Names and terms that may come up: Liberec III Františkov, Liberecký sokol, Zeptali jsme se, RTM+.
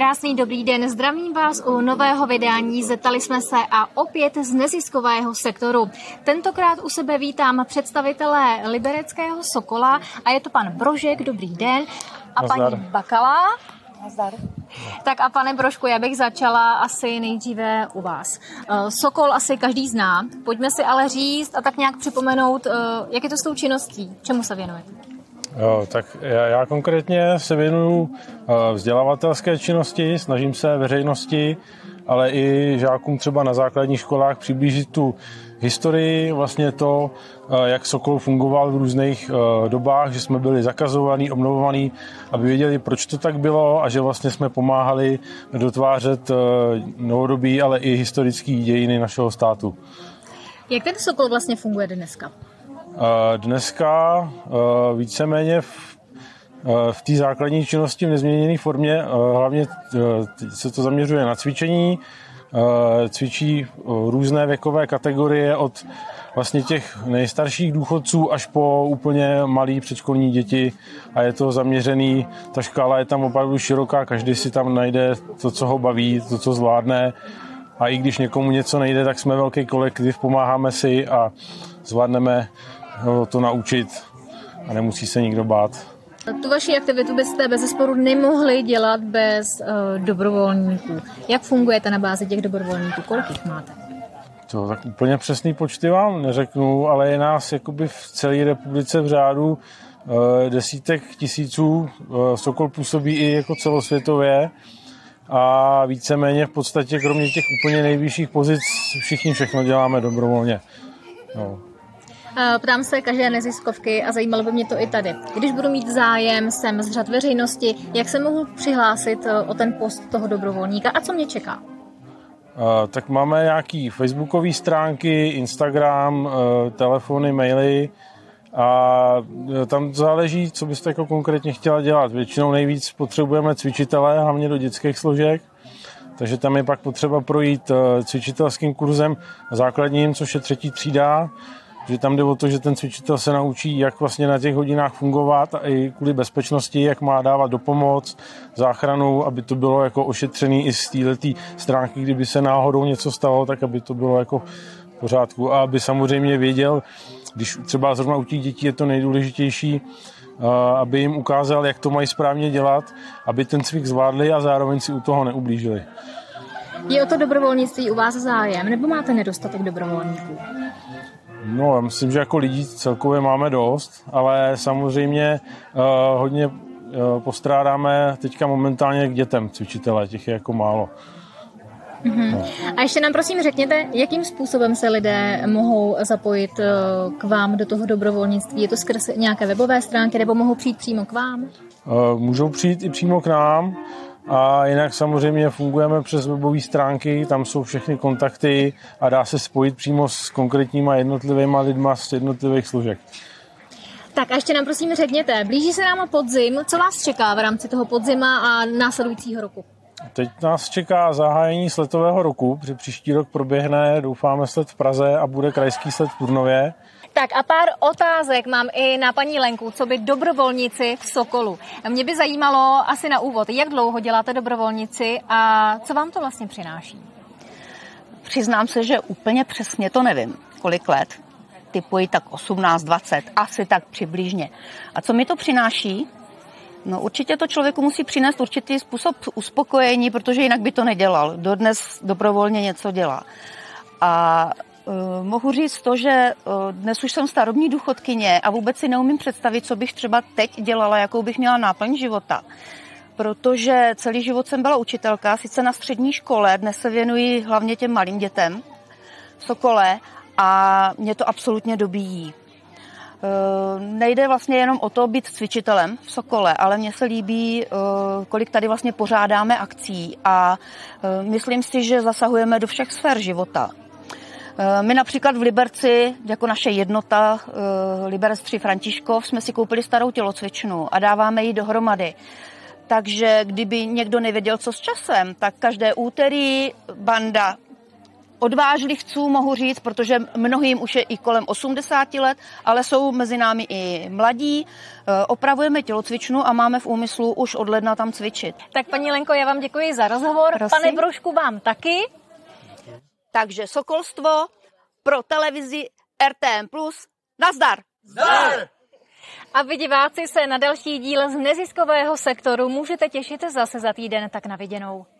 Krásný dobrý den, zdravím vás u nového vydání Zeptali jsme se a opět z neziskového sektoru. Tentokrát u sebe vítám představitele Libereckého Sokola a je to pan Brožek, dobrý den, a paní Bakala. Nazdar. Tak a pane Brožku, já bych začala asi nejdříve u vás. Sokol asi každý zná, pojďme si ale říct a tak nějak připomenout, jak je to s tou činností, čemu se věnujete? Jo, tak já konkrétně se věnuju vzdělavatelské činnosti, snažím se veřejnosti, ale i žákům třeba na základních školách přiblížit tu historii, vlastně to, jak Sokol fungoval v různých dobách, že jsme byli zakazovaní, obnovovaní, aby věděli, proč to tak bylo a že vlastně jsme pomáhali dotvářet novodobí, ale i historické dějiny našeho státu. Jak ten Sokol vlastně funguje dneska? Dneska víceméně v té základní činnosti v nezměněné formě, hlavně se to zaměřuje na cvičení, cvičí různé věkové kategorie od vlastně těch nejstarších důchodců až po úplně malé předškolní děti a je to zaměřený, ta škála je tam opravdu široká, každý si tam najde to, co ho baví, to, co zvládne a i když někomu něco nejde, tak jsme velký kolektiv, pomáháme si a zvládneme to naučit a nemusí se nikdo bát. Tu vaši aktivitu byste bezesporu nemohli dělat bez dobrovolníků. Jak fungujete na bázi těch dobrovolníků? Kolik jich máte? To tak úplně přesný počty vám neřeknu, ale je nás jakoby v celé republice v řádu desítek tisíců. Sokol působí i jako celosvětově a víceméně v podstatě kromě těch úplně nejvyšších pozic všichni všechno děláme dobrovolně. No. Ptám se každé neziskovky a zajímalo by mě to i tady. Když budu mít zájem, jsem z řad veřejnosti, jak se mohu přihlásit o ten post toho dobrovolníka a co mě čeká? Tak máme nějaké facebookové stránky, Instagram, telefony, maily a tam záleží, co byste jako konkrétně chtěla dělat. Většinou nejvíc potřebujeme cvičitele, hlavně do dětských složek. Takže tam je pak potřeba projít cvičitelským kurzem základním, což je 3. třída, že tam jde o to, že ten cvičitel se naučí, jak vlastně na těch hodinách fungovat a i kvůli bezpečnosti, jak má dávat dopomoc, záchranu, aby to bylo jako ošetřený i z této stránky, kdyby se náhodou něco stalo, tak aby to bylo jako v pořádku a aby samozřejmě věděl, když třeba zrovna u těch dětí je to nejdůležitější, aby jim ukázal, jak to mají správně dělat, aby ten cvik zvládli a zároveň si u toho neublížili. Je o to dobrovolnictví u vás zájem, nebo máte nedostatek dobrovolníků? No, já myslím, že jako lidí celkově máme dost, ale samozřejmě hodně postrádáme teďka momentálně k dětem cvičitele, těch je jako málo. No. A ještě nám prosím řekněte, jakým způsobem se lidé mohou zapojit k vám do toho dobrovolnictví? Je to skrz nějaké webové stránky nebo mohou přijít přímo k vám? Můžou přijít i přímo k nám a jinak samozřejmě fungujeme přes webové stránky, tam jsou všechny kontakty a dá se spojit přímo s konkrétníma jednotlivýma lidma z jednotlivých služek. Tak a ještě nám prosím řekněte, blíží se nám podzim, co vás čeká v rámci toho podzima a následujícího roku? Teď nás čeká zahájení sletového roku, protože příští rok proběhne, doufáme, sled v Praze a bude krajský sled v Turnově. Tak a pár otázek mám i na paní Lenku, co by dobrovolnici v Sokolu. Mě by zajímalo asi na úvod, jak dlouho děláte dobrovolnici a co vám to vlastně přináší? Přiznám se, že úplně přesně to nevím, kolik let. Typuji tak 18, 20, asi tak přibližně. A co mi to přináší? No určitě to člověku musí přinést určitý způsob uspokojení, protože jinak by to nedělal. Dodnes dobrovolně něco dělá. A mohu říct to, že dnes už jsem starobní důchodkyně a vůbec si neumím představit, co bych třeba teď dělala, jakou bych měla náplň života. Protože celý život jsem byla učitelka, sice na střední škole, dnes se věnuji hlavně těm malým dětem v Sokole a mě to absolutně dobíjí. Nejde vlastně jenom o to být cvičitelem v Sokole, ale mně se líbí, kolik tady vlastně pořádáme akcí a myslím si, že zasahujeme do všech sfér života. My například v Liberci, jako naše jednota Liberec III Františkov, jsme si koupili starou tělocvičnu a dáváme ji dohromady. Takže kdyby někdo nevěděl, co s časem, tak každé úterý banda odvážlivců, mohu říct, protože mnohým už je i kolem 80 let, ale jsou mezi námi i mladí. Opravujeme tělocvičnu a máme v úmyslu už od ledna tam cvičit. Tak paní Lenko, já vám děkuji za rozhovor. Prosím. Pane Broušku, vám taky. Takže sokolstvo pro televizi RTM+. Nazdar! Zdar! A vy, diváci, se na další díl z neziskového sektoru můžete těšit zase za týden, tak na viděnou.